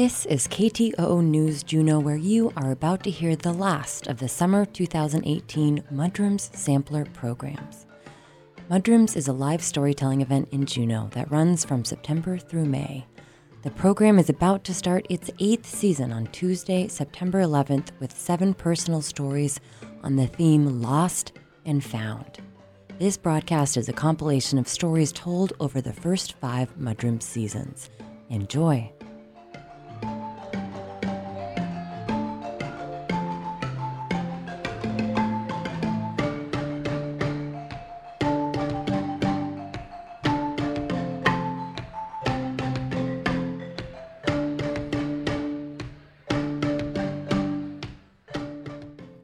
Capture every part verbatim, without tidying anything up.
This is K T O O News Juneau, where you are about to hear the last of the summer two thousand eighteen Mudrooms sampler programs. Mudrooms is a live storytelling event in Juneau that runs from September through May. The program is about to start its eighth season on Tuesday, September eleventh, with seven personal stories on the theme Lost and Found. This broadcast is a compilation of stories told over the first five Mudroom seasons. Enjoy.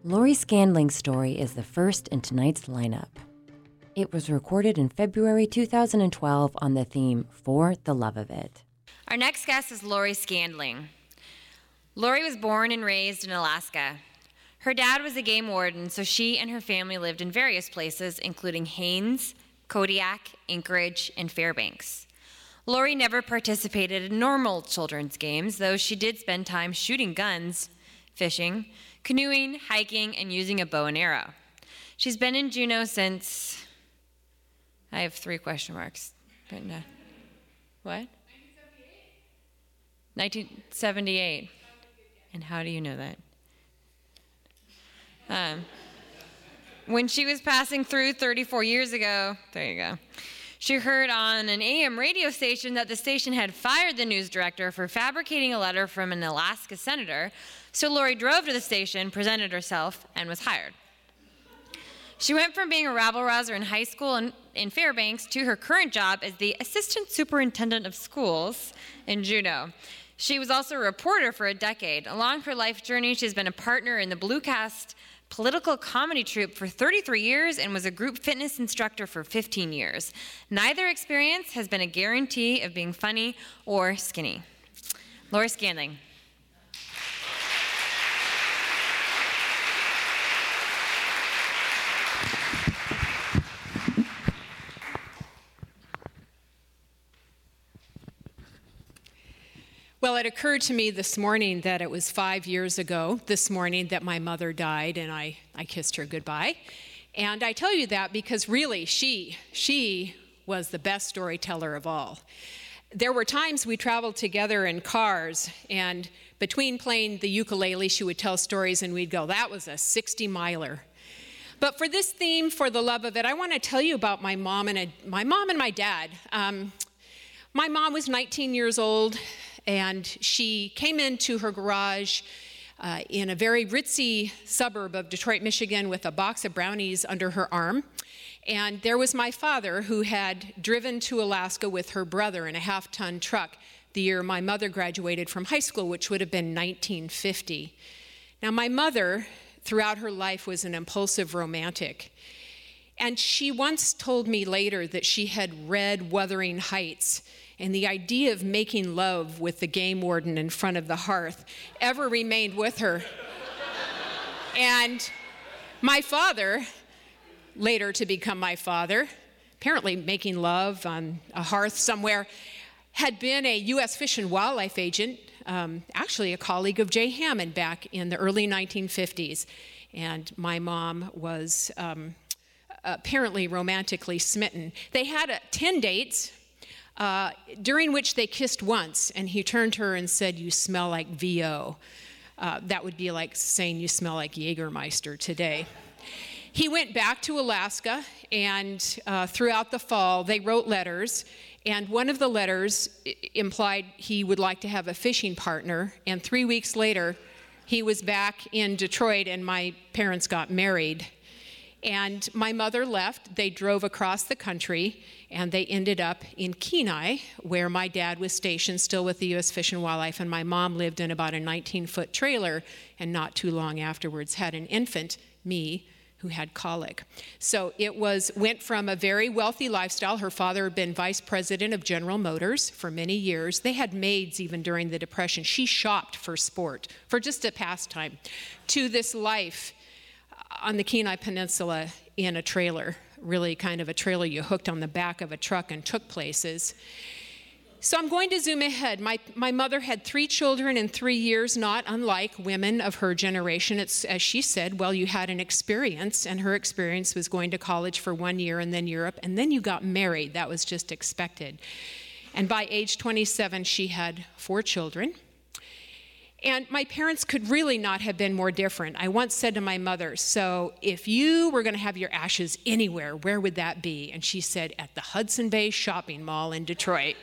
Lori Scandling's story is the first in tonight's lineup. It was recorded in February two thousand twelve on the theme For the Love of It. Our next guest is Lori Scandling. Lori was born and raised in Alaska. Her dad was a game warden, so she and her family lived in various places, including Haines, Kodiak, Anchorage, and Fairbanks. Lori never participated in normal children's games, though she did spend time shooting guns, fishing, canoeing, hiking, and using a bow and arrow. She's been in Juneau since, I have three question marks written down. What? nineteen seventy-eight. And how do you know that? Um, when she was passing through thirty-four years ago, there you go, she heard on an A M radio station that the station had fired the news director for fabricating a letter from an Alaska senator. So Lori drove to the station, presented herself, and was hired. She went from being a rabble-rouser in high school in, in Fairbanks to her current job as the assistant superintendent of schools in Juneau. She was also a reporter for a decade. Along her life journey, she's been a partner in the Bluecast political comedy troupe for thirty-three years and was a group fitness instructor for fifteen years. Neither experience has been a guarantee of being funny or skinny. Lori Scandling. Well, it occurred to me this morning that it was five years ago this morning that my mother died, and I, I kissed her goodbye. And I tell you that because really, she, she was the best storyteller of all. There were times we traveled together in cars, and between playing the ukulele, she would tell stories, and we'd go, that was a sixty-miler. But for this theme, For the Love of It, I want to tell you about my mom and, a, my, mom and my dad. Um, my mom was nineteen years old. And she came into her garage uh, in a very ritzy suburb of Detroit, Michigan, with a box of brownies under her arm. And there was my father, who had driven to Alaska with her brother in a half-ton truck the year my mother graduated from high school, which would have been nineteen fifty. Now, my mother, throughout her life, was an impulsive romantic. And she once told me later that she had read Wuthering Heights, and the idea of making love with the game warden in front of the hearth ever remained with her. And my father, later to become my father, apparently making love on a hearth somewhere, had been a U S Fish and Wildlife agent, um, actually a colleague of Jay Hammond back in the early nineteen fifties. And my mom was um, apparently romantically smitten. They had uh, ten dates. Uh, during which they kissed once, and he turned to her and said, "You smell like V O." Uh, that would be like saying you smell like Jägermeister today. He went back to Alaska, and uh, throughout the fall, they wrote letters, and one of the letters i- implied he would like to have a fishing partner, and three weeks later, he was back in Detroit, and my parents got married. And my mother left. They drove across the country, and they ended up in Kenai, where my dad was stationed still with the U S Fish and Wildlife, and my mom lived in about a nineteen-foot trailer, and not too long afterwards had an infant, me, who had colic. So it was went from a very wealthy lifestyle. Her father had been vice president of General Motors for many years. They had maids even during the Depression. She shopped for sport, for just a pastime, to this life on the Kenai Peninsula in a trailer, really kind of a trailer you hooked on the back of a truck and took places. So I'm going to zoom ahead. My, my mother had three children in three years, not unlike women of her generation. It's, as she said, well, you had an experience, and her experience was going to college for one year and then Europe, and then you got married. That was just expected. And by age twenty-seven, she had four children. And my parents could really not have been more different. I once said to my mother, so if you were going to have your ashes anywhere, where would that be? And she said, at the Hudson Bay Shopping Mall in Detroit.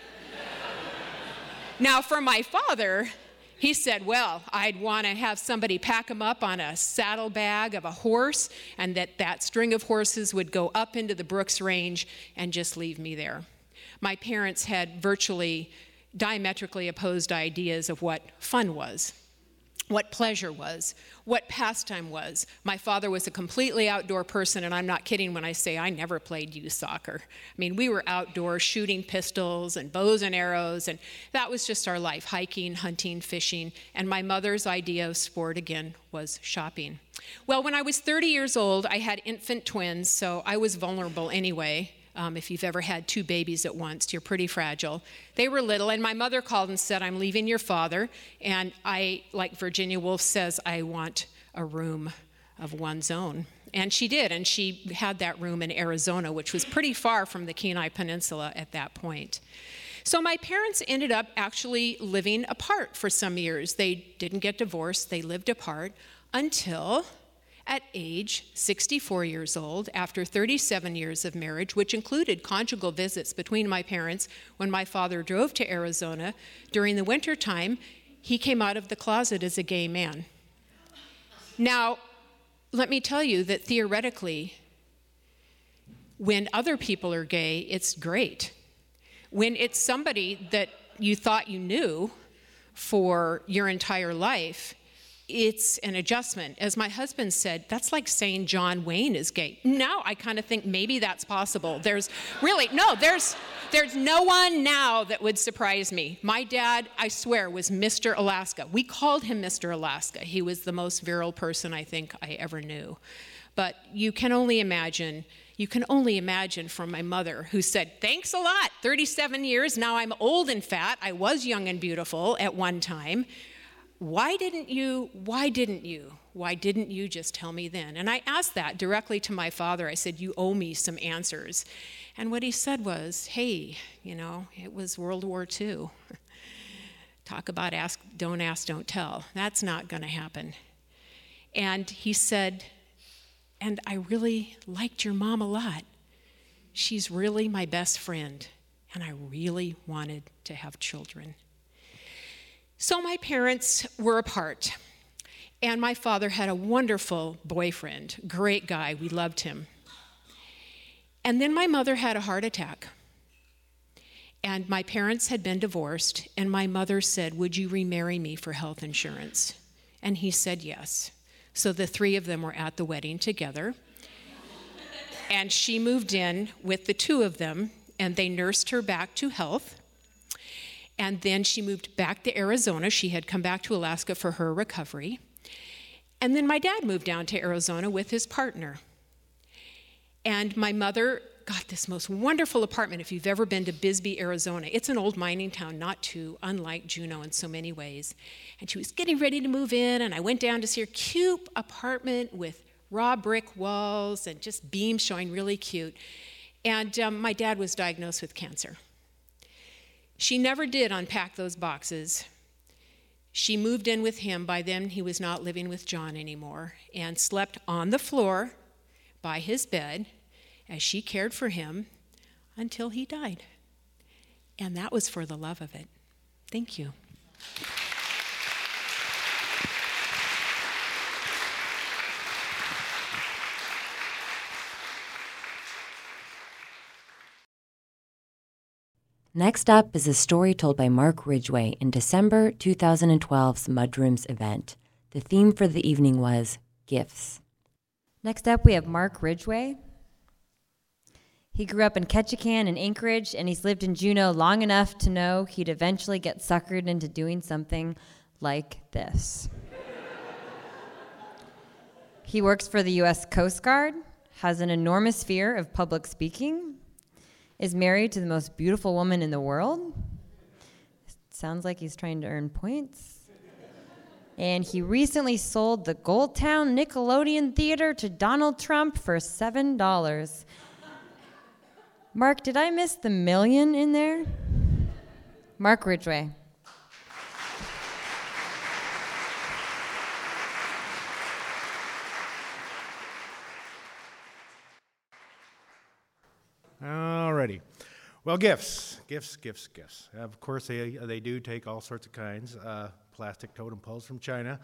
Now, for my father, he said, well, I'd want to have somebody pack him up on a saddlebag of a horse, and that that string of horses would go up into the Brooks Range and just leave me there. My parents had virtually diametrically opposed ideas of what fun was, what pleasure was, what pastime was. My father was a completely outdoor person, and I'm not kidding when I say I never played youth soccer. I mean, we were outdoors shooting pistols and bows and arrows, and that was just our life, hiking, hunting, fishing, and my mother's idea of sport, again, was shopping. Well, when I was thirty years old, I had infant twins, so I was vulnerable anyway. Um, if you've ever had two babies at once, you're pretty fragile. They were little, and my mother called and said, I'm leaving your father, and I, like Virginia Woolf says, I want a room of one's own. And she did, and she had that room in Arizona, which was pretty far from the Kenai Peninsula at that point. So my parents ended up actually living apart for some years. They didn't get divorced, they lived apart until at age sixty-four years old, after thirty-seven years of marriage, which included conjugal visits between my parents. When my father drove to Arizona during the wintertime, he came out of the closet as a gay man. Now, let me tell you that theoretically, when other people are gay, it's great. When it's somebody that you thought you knew for your entire life, it's an adjustment. As my husband said, that's like saying John Wayne is gay. Now I kind of think maybe that's possible. There's really, no, there's there's no one now that would surprise me. My dad, I swear, was Mister Alaska. We called him Mister Alaska. He was the most virile person I think I ever knew. But you can only imagine, you can only imagine from my mother, who said, thanks a lot, thirty-seven years, now I'm old and fat. I was young and beautiful at one time. Why didn't you, why didn't you, why didn't you just tell me then? And I asked that directly to my father. I said, you owe me some answers. And what he said was, hey, you know, it was World War Two. Talk about ask, don't ask, don't tell. That's not going to happen. And he said, and I really liked your mom a lot. She's really my best friend, and I really wanted to have children. So my parents were apart, and my father had a wonderful boyfriend, great guy, we loved him. And then my mother had a heart attack, and my parents had been divorced, and my mother said, would you remarry me for health insurance? And he said yes. So the three of them were at the wedding together, and she moved in with the two of them, and they nursed her back to health. And then she moved back to Arizona. She had come back to Alaska for her recovery. And then my dad moved down to Arizona with his partner. And my mother got this most wonderful apartment. If you've ever been to Bisbee, Arizona, it's an old mining town, not too unlike Juneau in so many ways. And she was getting ready to move in, and I went down to see her cute apartment with raw brick walls and just beams showing, really cute. And um, my dad was diagnosed with cancer. She never did unpack those boxes. She moved in with him. By then, he was not living with John anymore, and slept on the floor by his bed as she cared for him until he died. And that was for the love of it. Thank you. Next up is a story told by Mark Ridgway in December twenty twelve's Mudrooms event. The theme for the evening was gifts. Next up, we have Mark Ridgway. He grew up in Ketchikan and Anchorage, and he's lived in Juneau long enough to know he'd eventually get suckered into doing something like this. He works for the U S Coast Guard, has an enormous fear of public speaking, is married to the most beautiful woman in the world, sounds like he's trying to earn points. And he recently sold the Goldtown Nickelodeon Theater to Donald Trump for seven dollars. Mark, did I miss the million in there? Mark Ridgway. Alrighty. Well, gifts, gifts, gifts, gifts. Of course, they they do take all sorts of kinds. Uh, plastic totem poles from China.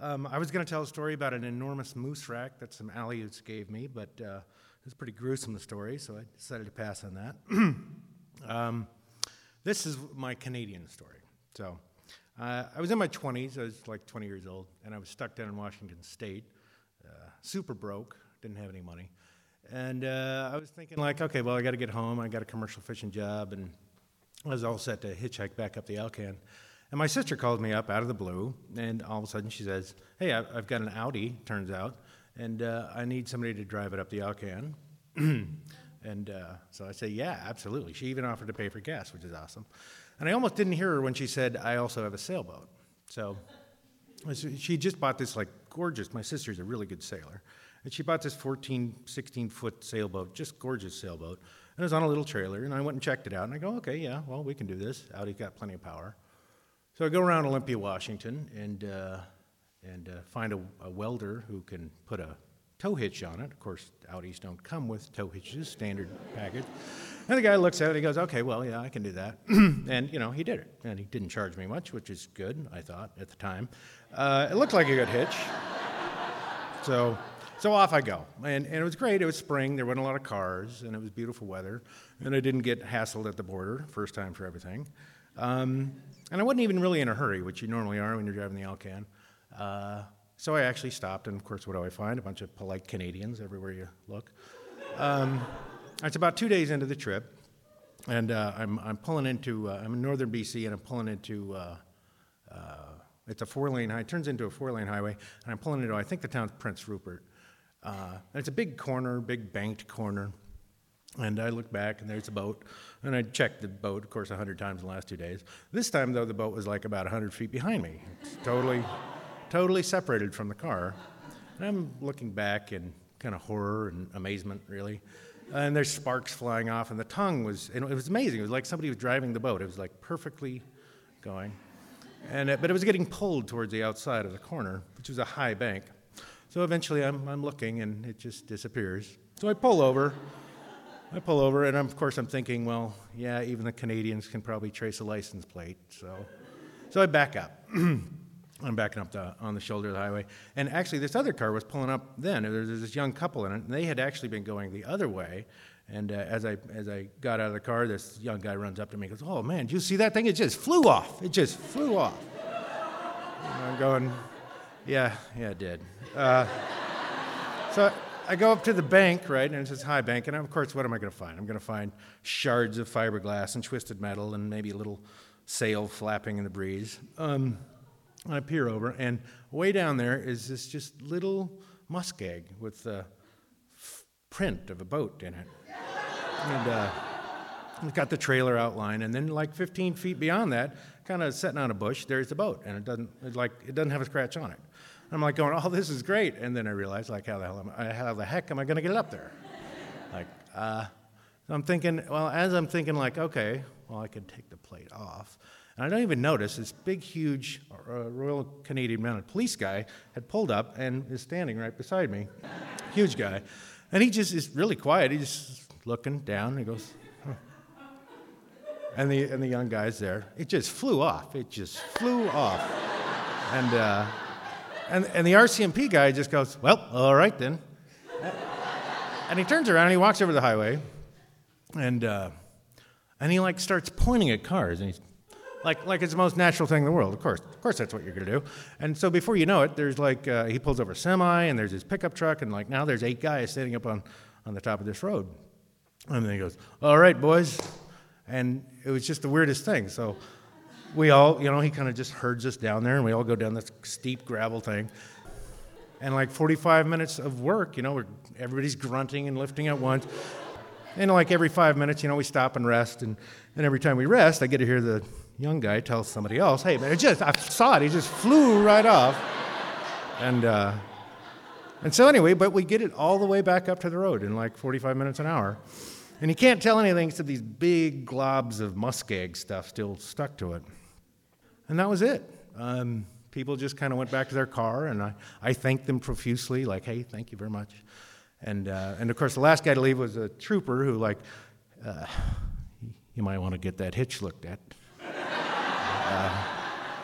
Um, I was going to tell a story about an enormous moose rack that some Aleuts gave me, but uh, it was pretty gruesome, the story, so I decided to pass on that. um, this is my Canadian story. So, uh, I was in my twenties. I was like twenty years old, and I was stuck down in Washington State, uh, super broke, didn't have any money. And uh, I was thinking like, okay, well, I got to get home. I got a commercial fishing job, and I was all set to hitchhike back up the Alcan. And my sister called me up out of the blue, and all of a sudden she says, hey, I've got an Audi, turns out, and uh, I need somebody to drive it up the Alcan. And uh, so I said, yeah, absolutely. She even offered to pay for gas, which is awesome. And I almost didn't hear her when she said, I also have a sailboat. So she just bought this, like, gorgeous, my sister's a really good sailor. And she bought this fourteen, sixteen-foot sailboat, just gorgeous sailboat. And it was on a little trailer, and I went and checked it out. And I go, okay, yeah, well, we can do this. Audi's got plenty of power. So I go around Olympia, Washington, and uh, and uh, find a, a welder who can put a tow hitch on it. Of course, Audis don't come with tow hitches, standard package. And the guy looks at it, and he goes, okay, well, yeah, I can do that. And, you know, he did it. And he didn't charge me much, which is good, I thought, at the time. Uh, it looked like a good hitch. So... So off I go, and, and it was great. It was spring, there weren't a lot of cars, and it was beautiful weather, and I didn't get hassled at the border, first time for everything. Um, and I wasn't even really in a hurry, which you normally are when you're driving the Alcan. Uh, so I actually stopped, and of course, what do I find? A bunch of polite Canadians everywhere you look. Um, it's about two days into the trip, and uh, I'm, I'm pulling into, uh, I'm in northern B C, and I'm pulling into, uh, uh, it's a four-lane highway, it turns into a four-lane highway, and I'm pulling into, I think the town's Prince Rupert. Uh, and it's a big corner, big banked corner, and I look back, and there's a boat, and I checked the boat, of course, a hundred times in the last two days. This time, though, the boat was like about a hundred feet behind me. It's totally, totally separated from the car, and I'm looking back in kind of horror and amazement, really, and there's sparks flying off, and the tongue was, and it was amazing. It was like somebody was driving the boat. It was like perfectly going, and it, but it was getting pulled towards the outside of the corner, which was a high bank. So eventually I'm I'm looking, and it just disappears. So I pull over, I pull over, and I'm, of course I'm thinking, well, yeah, even the Canadians can probably trace a license plate. So, so I back up. I'm backing up the, on the shoulder of the highway. And actually this other car was pulling up then. There was this young couple in it, and they had actually been going the other way. And uh, as I as I got out of the car, this young guy runs up to me and goes, oh man, did you see that thing? It just flew off. It just flew off. And I'm going, yeah, yeah, it did. Uh, so I go up to the bank, right, and it's this high bank, and of course, what am I going to find? I'm going to find shards of fiberglass and twisted metal and maybe a little sail flapping in the breeze. Um, I peer over, and way down there is this just little muskeg with the f- print of a boat in it. And uh, it's got the trailer outline, and then like fifteen feet beyond that, kind of sitting on a bush, there's the boat, and it doesn't, it like, it doesn't have a scratch on it. I'm like going, oh, this is great, and then I realized, like, how the hell am I, how the heck am I going to get it up there? Like, uh, I'm thinking, well, as I'm thinking, like, okay, well, I could take the plate off, and I don't even notice this big, huge uh, Royal Canadian Mounted Police guy had pulled up and is standing right beside me, huge guy, and he just is really quiet. He's just looking down. And he goes, huh. and the and the young guy's there. It just flew off. It just flew off, and. Uh, And, and the R C M P guy just goes, well, all right then. And he turns around and he walks over the highway, and uh, and he like starts pointing at cars, and he's like like it's the most natural thing in the world. Of course, of course that's what you're gonna do. And so before you know it, there's like uh, he pulls over a semi, and there's his pickup truck, and like now there's eight guys standing up on, on the top of this road. And then he goes, all right, boys. And it was just the weirdest thing. So. We all, you know, he kind of just herds us down there, and we all go down this steep gravel thing. And like forty-five minutes of work, you know, we're, everybody's grunting and lifting at once. And like every five minutes, you know, we stop and rest. And, and every time we rest, I get to hear the young guy tell somebody else, hey, man, it just, I saw it. He just flew right off. And uh, and so anyway, but we get it all the way back up to the road in like forty-five minutes an hour. And you can't tell anything except these big globs of muskeg stuff still stuck to it. And that was it. Um, people just kind of went back to their car, and I, I thanked them profusely, like, hey, thank you very much. And, uh, and of course, the last guy to leave was a trooper who, like, uh, you might want to get that hitch looked at. uh,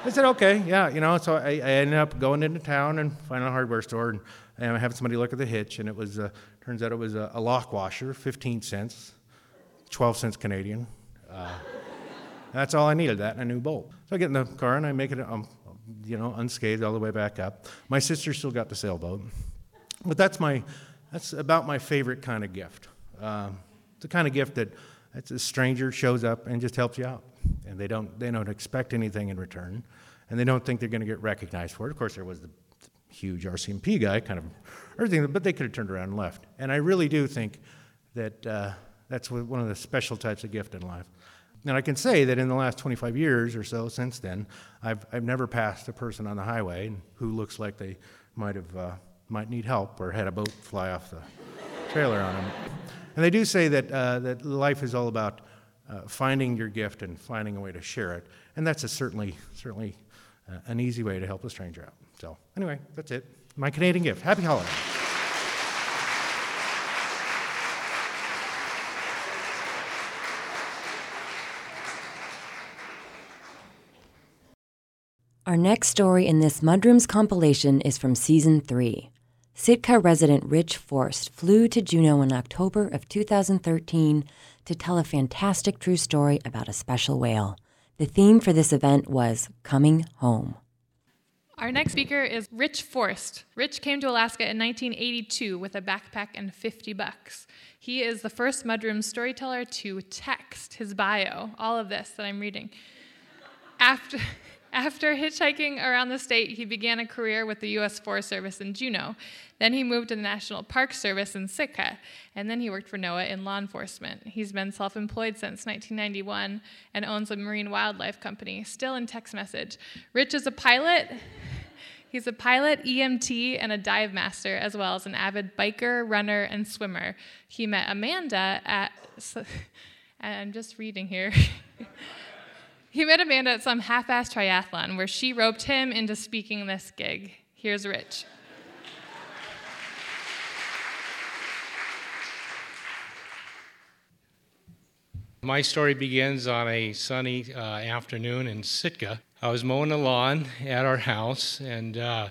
I said, okay, yeah, you know, so I, I ended up going into town and finding a hardware store and, and having somebody look at the hitch, and it was, uh, turns out it was a, a lock washer, fifteen cents, twelve cents Canadian. Uh, that's all I needed, that and a new bolt. So I get in the car and I make it, um, you know, unscathed all the way back up. My sister still got the sailboat, but that's my, that's about my favorite kind of gift. Um, it's the kind of gift that it's a stranger shows up and just helps you out. And they don't they don't expect anything in return, and they don't think they're going to get recognized for it. Of course, there was the huge R C M P guy, kind of everything, but they could have turned around and left. And I really do think that uh, that's one of the special types of gift in life. And I can say that in the last twenty-five years or so since then, I've I've never passed a person on the highway who looks like they might have uh, might need help or had a boat fly off the trailer on them. And they do say that uh, that life is all about. Uh, finding your gift and finding a way to share it, and that's a certainly, certainly uh, an easy way to help a stranger out. So anyway, that's it. My Canadian gift. Happy holidays. Our next story in this Mudrooms compilation is from season three. Sitka resident Rich Forst flew to Juneau in October of two thousand thirteen to tell a fantastic true story about a special whale. The theme for this event was coming home. Our next speaker is Rich Forst. Rich came to Alaska in nineteen eighty-two with a backpack and fifty bucks. He is the first Mudroom storyteller to text his bio, all of this that I'm reading. After... After hitchhiking around the state, he began a career with the U S Forest Service in Juneau. Then he moved to the National Park Service in Sitka, and then he worked for NOAA in law enforcement. He's been self-employed since nineteen ninety-one and owns a marine wildlife company, still in text message. Rich is a pilot. He's a pilot, E M T, and a dive master, as well as an avid biker, runner, and swimmer. He met Amanda at... I'm just reading here. He met Amanda at some half-ass triathlon where she roped him into speaking this gig. Here's Rich. My story begins on a sunny uh, afternoon in Sitka. I was mowing the lawn at our house, and uh,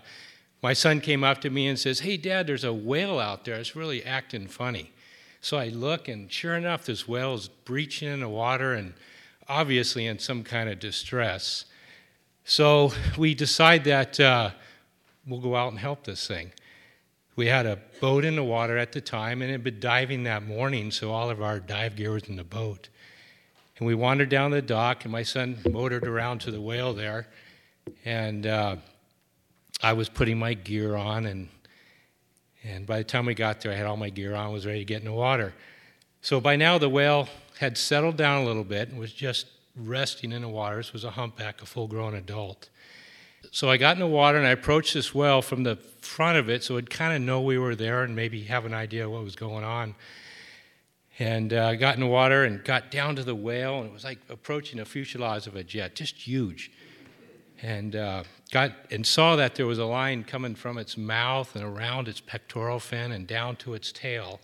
my son came up to me and says, hey, Dad, there's a whale out there. It's really acting funny. So I look, and sure enough, this whale's breaching in the water and obviously in some kind of distress. So we decide that uh, we'll go out and help this thing. We had a boat in the water at the time, and it had been diving that morning, so all of our dive gear was in the boat. And we wandered down the dock, and my son motored around to the whale there, and uh, I was putting my gear on, and and by the time we got there, I had all my gear on, was ready to get in the water. So by now the whale had settled down a little bit and was just resting in the water. This was a humpback, a full-grown adult. So I got in the water and I approached this whale from the front of it so it'd kind of know we were there and maybe have an idea what was going on. And I uh, got in the water and got down to the whale, and it was like approaching the fuselage of a jet, just huge. And uh, got and saw that there was a line coming from its mouth and around its pectoral fin and down to its tail,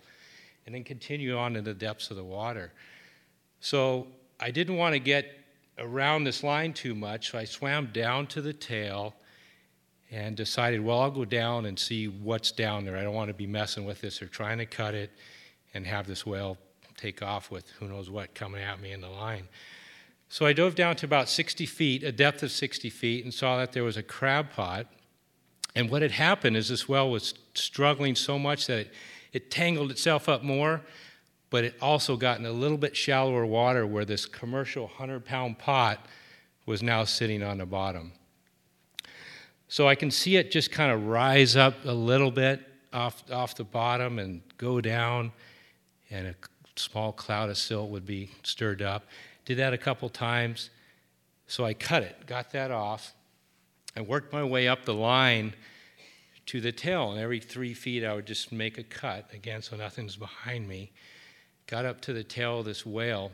and then continue on to the depths of the water. So I didn't want to get around this line too much, so I swam down to the tail and decided, well, I'll go down and see what's down there. I don't want to be messing with this or trying to cut it and have this whale take off with who knows what coming at me in the line. So I dove down to about sixty feet, a depth of sixty feet, and saw that there was a crab pot. And what had happened is this whale was struggling so much that it, it tangled itself up more, but it also got in a little bit shallower water where this commercial one hundred pound pot was now sitting on the bottom. So I can see it just kind of rise up a little bit off, off the bottom and go down, and a small cloud of silt would be stirred up. Did that a couple times. So I cut it, got that off. I worked my way up the line to the tail, and every three feet I would just make a cut, again, so nothing's behind me. Got up to the tail of this whale,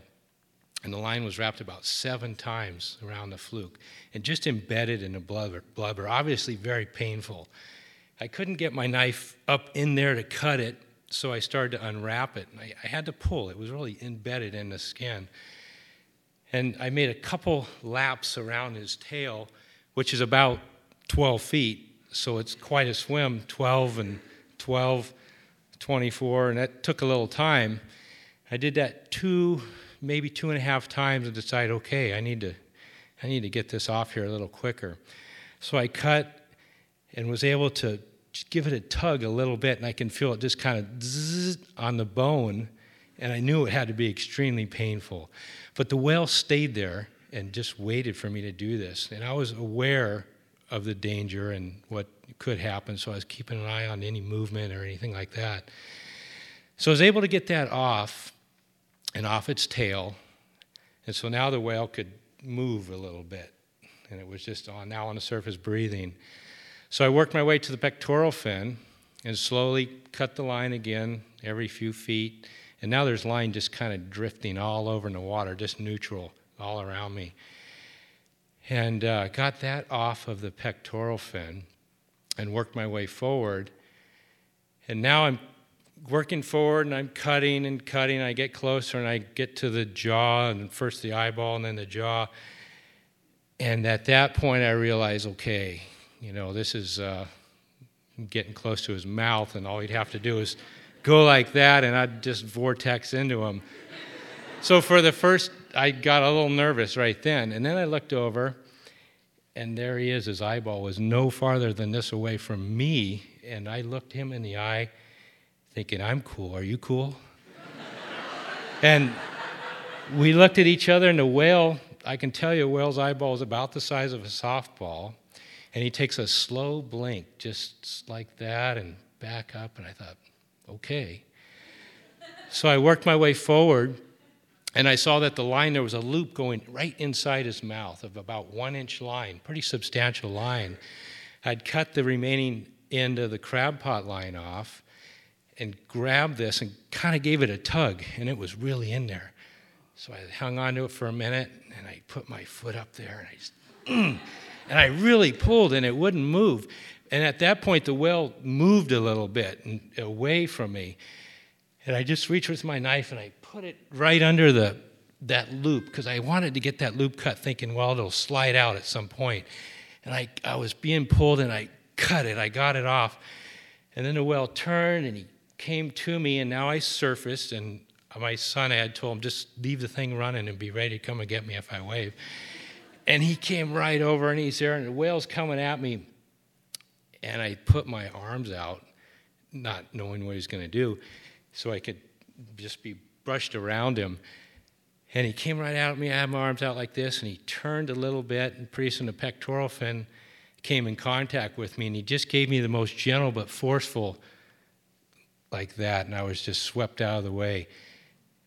and the line was wrapped about seven times around the fluke and just embedded in the blubber, blubber. Obviously very painful. I couldn't get my knife up in there to cut it, so I started to unwrap it. I, I had to pull. It was really embedded in the skin. And I made a couple laps around his tail, which is about twelve feet. So it's quite a swim, twelve and twelve, twenty-four, and that took a little time. I did that two, maybe two and a half times and decided, okay, I need to I need to get this off here a little quicker. So I cut and was able to give it a tug a little bit, and I can feel it just kind of zzz on the bone, and I knew it had to be extremely painful. But the whale stayed there and just waited for me to do this, and I was aware of the danger and what could happen, so I was keeping an eye on any movement or anything like that. So I was able to get that off and off its tail, and so now the whale could move a little bit, and it was just on now on the surface breathing. So I worked my way to the pectoral fin and slowly cut the line again every few feet, and now there's line just kind of drifting all over in the water, just neutral all around me. And uh, got that off of the pectoral fin and worked my way forward. And now I'm working forward and I'm cutting and cutting. I get closer and I get to the jaw, and first the eyeball and then the jaw. And at that point I realize, okay, you know, this is uh, getting close to his mouth, and all he'd have to do is go like that and I'd just vortex into him. So for the first, I got a little nervous right then. And then I looked over, and there he is. His eyeball was no farther than this away from me. And I looked him in the eye thinking, I'm cool. Are you cool? And we looked at each other, and the whale, I can tell you, a whale's eyeball is about the size of a softball. And he takes a slow blink, just like that, and back up. And I thought, okay. So I worked my way forward. And I saw that the line, there was a loop going right inside his mouth of about one inch line, pretty substantial line. I'd cut the remaining end of the crab pot line off and grabbed this and kind of gave it a tug, and it was really in there. So I hung on to it for a minute, and I put my foot up there, and I just, mm, and I really pulled, and it wouldn't move. And at that point, the whale moved a little bit and away from me. And I just reached with my knife, and I put it right under the that loop, because I wanted to get that loop cut thinking, well, it'll slide out at some point. And I, I was being pulled, and I cut it. I got it off. And then the whale turned, and he came to me, and now I surfaced. And my son, I had told him, just leave the thing running and be ready to come and get me if I wave. And he came right over, and he's there, and the whale's coming at me. And I put my arms out, not knowing what he's going to do, so I could just be brushed around him. And he came right at me. I had my arms out like this, and he turned a little bit, and pretty soon the pectoral fin came in contact with me, and he just gave me the most gentle but forceful like that, and I was just swept out of the way.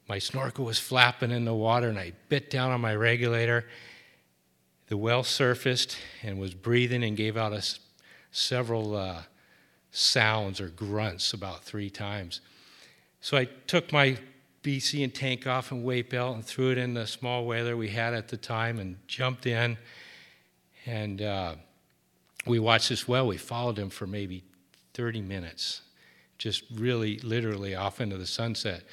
My snorkel was flapping in the water, and I bit down on my regulator. The whale surfaced and was breathing and gave out us several uh, sounds or grunts about three times. So I took my B C and tank off and weight belt and threw it in the small whaler we had at the time and jumped in. And uh, we watched this whale. We followed him for maybe thirty minutes, just really literally off into the sunset.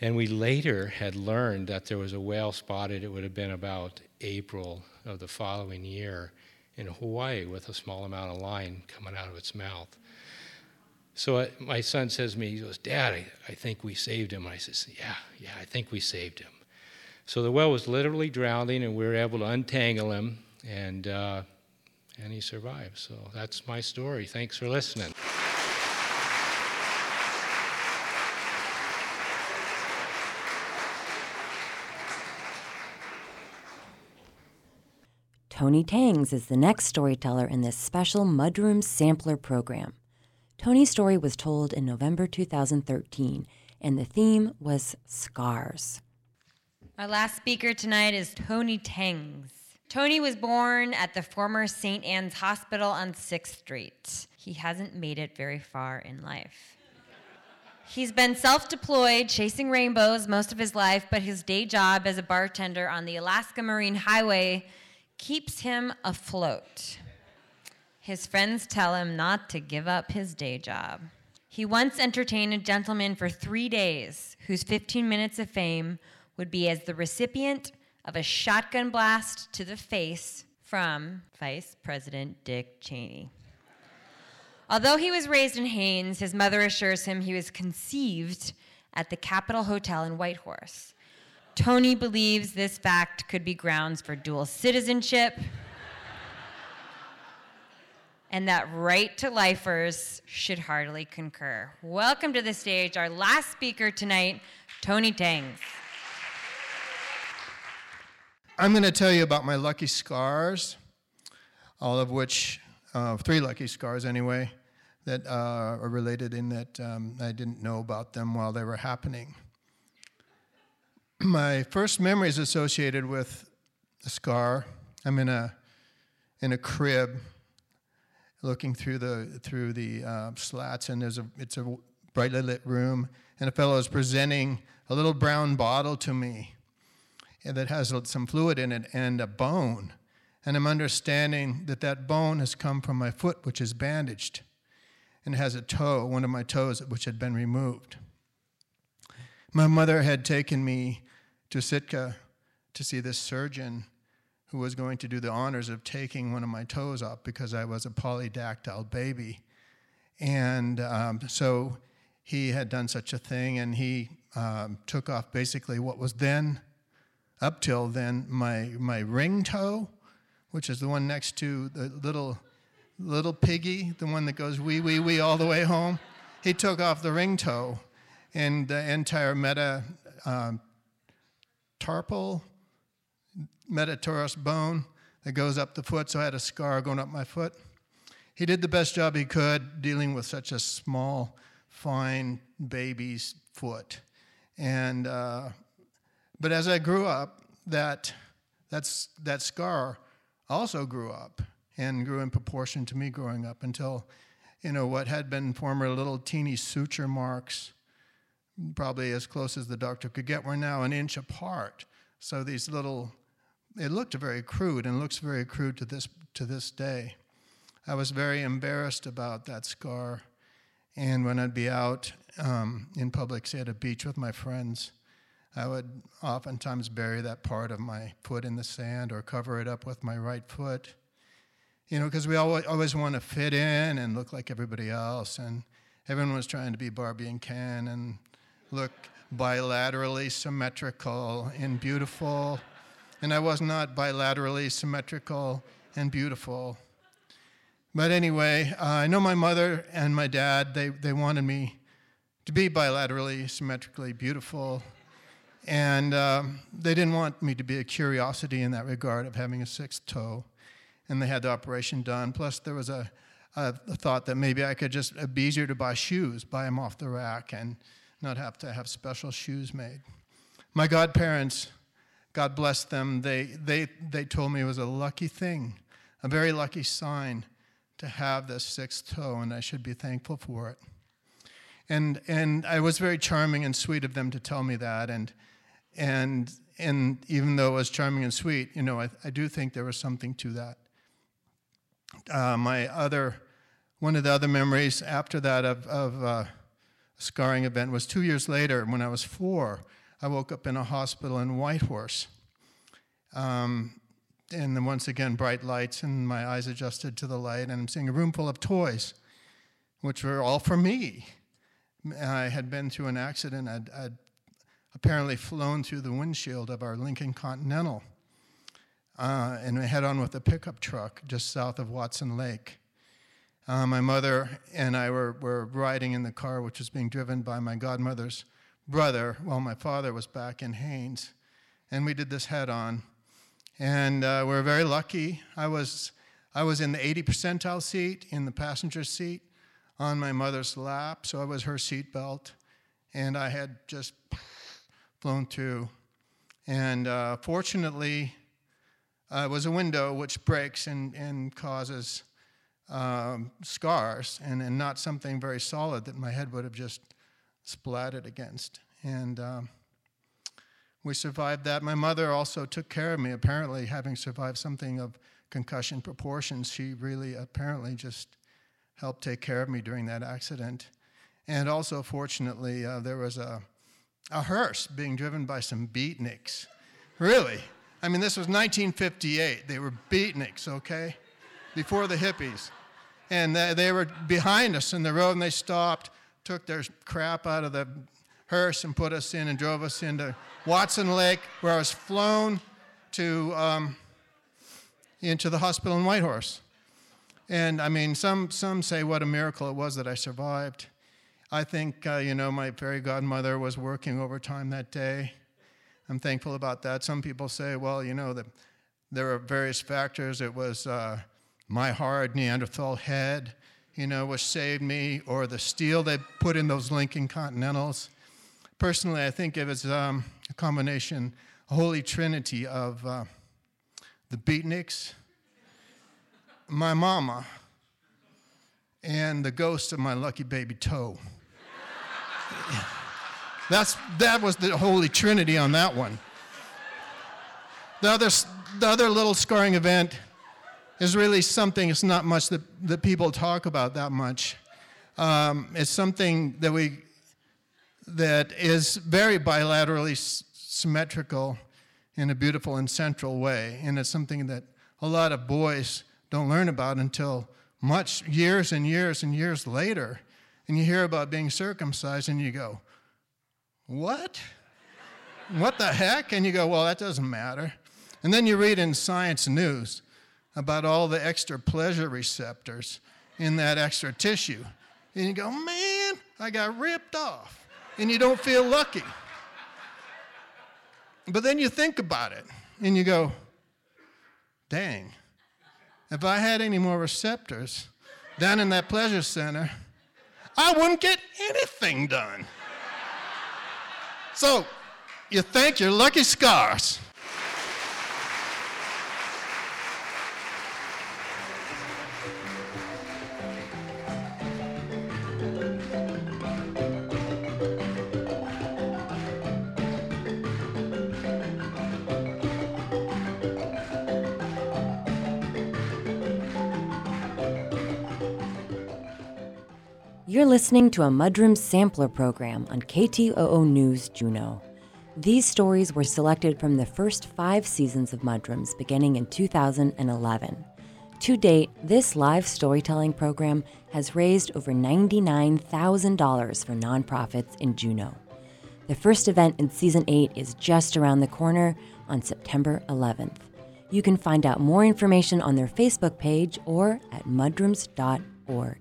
And we later had learned that there was a whale spotted. It would have been about April of the following year in Hawaii with a small amount of line coming out of its mouth. So my son says to me, he goes, Dad, I, I think we saved him. And I says, yeah, yeah, I think we saved him. So the whale was literally drowning, and we were able to untangle him, and uh, and he survived. So that's my story. Thanks for listening. Tony Tangs is the next storyteller in this special Mudroom Sampler program. Tony's story was told in November two thousand thirteen and the theme was scars. Our last speaker tonight is Tony Tangs. Tony was born at the former Saint Anne's Hospital on sixth street. He hasn't made it very far in life. He's been self-deployed, chasing rainbows most of his life, but his day job as a bartender on the Alaska Marine Highway keeps him afloat. His friends tell him not to give up his day job. He once entertained a gentleman for three days whose fifteen minutes of fame would be as the recipient of a shotgun blast to the face from Vice President Dick Cheney. Although he was raised in Haines, his mother assures him he was conceived at the Capitol Hotel in Whitehorse. Tony believes this fact could be grounds for dual citizenship and that right-to-lifers should heartily concur. Welcome to the stage, our last speaker tonight, Tony Tangs. I'm going to tell you about my lucky scars, all of which, uh, three lucky scars anyway, that uh, are related in that um, I didn't know about them while they were happening. My first memory is associated with a scar. I'm in a in a crib, looking through the through the uh, slats, and there's a it's a brightly lit room, and a fellow is presenting a little brown bottle to me. And that has some fluid in it and a bone. And I'm understanding that that bone has come from my foot, which is bandaged, and has a toe, one of my toes, which had been removed. My mother had taken me to Sitka to see this surgeon who was going to do the honors of taking one of my toes off because I was a polydactyl baby. And um, so he had done such a thing, and he um, took off basically what was then up till then, my my ring toe, which is the one next to the little little piggy, the one that goes wee, wee, wee all the way home. He took off the ring toe, and the entire meta um, tarpal, metatarsus bone that goes up the foot, so I had a scar going up my foot. He did the best job he could dealing with such a small, fine baby's foot. And... Uh, But as I grew up, that that's, that scar also grew up and grew in proportion to me growing up until, you know, what had been former little teeny suture marks, probably as close as the doctor could get, were now an inch apart. So these little, it looked very crude and looks very crude to this to this day. I was very embarrassed about that scar. And when I'd be out um, in public, say at a beach with my friends, I would oftentimes bury that part of my foot in the sand or cover it up with my right foot, you know, because we always, always want to fit in and look like everybody else, and everyone was trying to be Barbie and Ken and look bilaterally symmetrical and beautiful, and I was not bilaterally symmetrical and beautiful. But anyway, uh, I know my mother and my dad, they, they wanted me to be bilaterally symmetrically beautiful. And um, they didn't want me to be a curiosity in that regard of having a sixth toe. And they had the operation done. Plus, there was a, a thought that maybe I could just, it'd be easier to buy shoes, buy them off the rack, and not have to have special shoes made. My godparents, God bless them, they they they told me it was a lucky thing, a very lucky sign to have this sixth toe, and I should be thankful for it. And and I was very charming and sweet of them to tell me that, and. And and even though it was charming and sweet, you know, I, I do think there was something to that. Uh, my other, one of the other memories after that of, of uh, a scarring event was two years later when I was four. I woke up in a hospital in Whitehorse. Um, and then once again, bright lights, and my eyes adjusted to the light, and I'm seeing a room full of toys, which were all for me. I had been through an accident. I'd, I'd apparently flown through the windshield of our Lincoln Continental, uh, and we head on with a pickup truck just south of Watson Lake. Uh, my mother and I were, were riding in the car, which was being driven by my godmother's brother, while my father was back in Haines, and we did this head on. And uh, we were very lucky. I was I was in the eightieth percentile seat, in the passenger seat, on my mother's lap, so I was her seat belt. and I had just flown through. And uh, fortunately, uh, it was a window which breaks and, and causes um, scars, and, and not something very solid that my head would have just splattered against. And um, we survived that. My mother also took care of me, apparently, having survived something of concussion proportions. She really apparently just helped take care of me during that accident. And also, fortunately, uh, there was a, a hearse being driven by some beatniks. Really. I mean, this was nineteen fifty-eight. They were beatniks, okay? Before the hippies. And they, they were behind us in the road, and they stopped, took their crap out of the hearse and put us in and drove us into Watson Lake, where I was flown to um, into the hospital in Whitehorse. And, I mean, some some say what a miracle it was that I survived. I think, uh, you know, my fairy godmother was working overtime that day. I'm thankful about that. Some people say, well, you know, the, there were various factors. It was uh, my hard Neanderthal head, you know, which saved me, or the steel they put in those Lincoln Continentals. Personally, I think it was um, a combination, a holy trinity of uh, the beatniks, my mama, and the ghost of my lucky baby toe. That's that was the holy trinity on that one. The other the other little scarring event is really something. It's not much that, that people talk about that much. Um, it's something that we that is very bilaterally s- symmetrical in a beautiful and central way, and it's something that a lot of boys don't learn about until much years and years and years later. And you hear about being circumcised, and you go, what? What the heck? And you go, well, that doesn't matter. And then you read in Science News about all the extra pleasure receptors in that extra tissue. And you go, man, I got ripped off. And you don't feel lucky. But then you think about it, and you go, dang, if I had any more receptors down in that pleasure center, I wouldn't get anything done. So you thank your lucky scars. You're listening to a Mudrooms Sampler program on K T O O News Juneau. These stories were selected from the first five seasons of Mudrooms beginning in two thousand eleven. To date, this live storytelling program has raised over ninety-nine thousand dollars for nonprofits in Juneau. The first event in Season eight is just around the corner on September eleventh. You can find out more information on their Facebook page or at mudrooms dot org.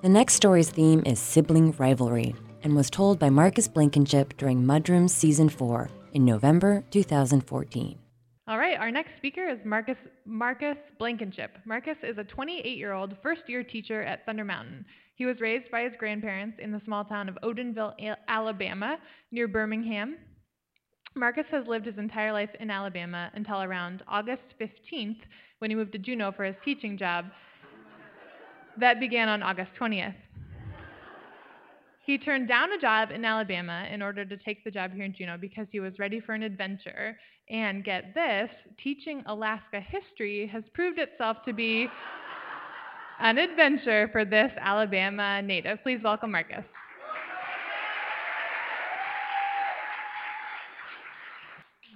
The next story's theme is sibling rivalry, and was told by Marcus Blankenship during Mudrooms Season four in November twenty fourteen. All right, our next speaker is Marcus Marcus Blankenship. Marcus is a twenty-eight-year-old first-year teacher at Thunder Mountain. He was raised by his grandparents in the small town of Odenville, Alabama, near Birmingham. Marcus has lived his entire life in Alabama until around August fifteenth, when he moved to Juneau for his teaching job. That began on August twentieth. He turned down a job in Alabama in order to take the job here in Juneau because he was ready for an adventure. And get this, teaching Alaska history has proved itself to be an adventure for this Alabama native. Please welcome Marcus.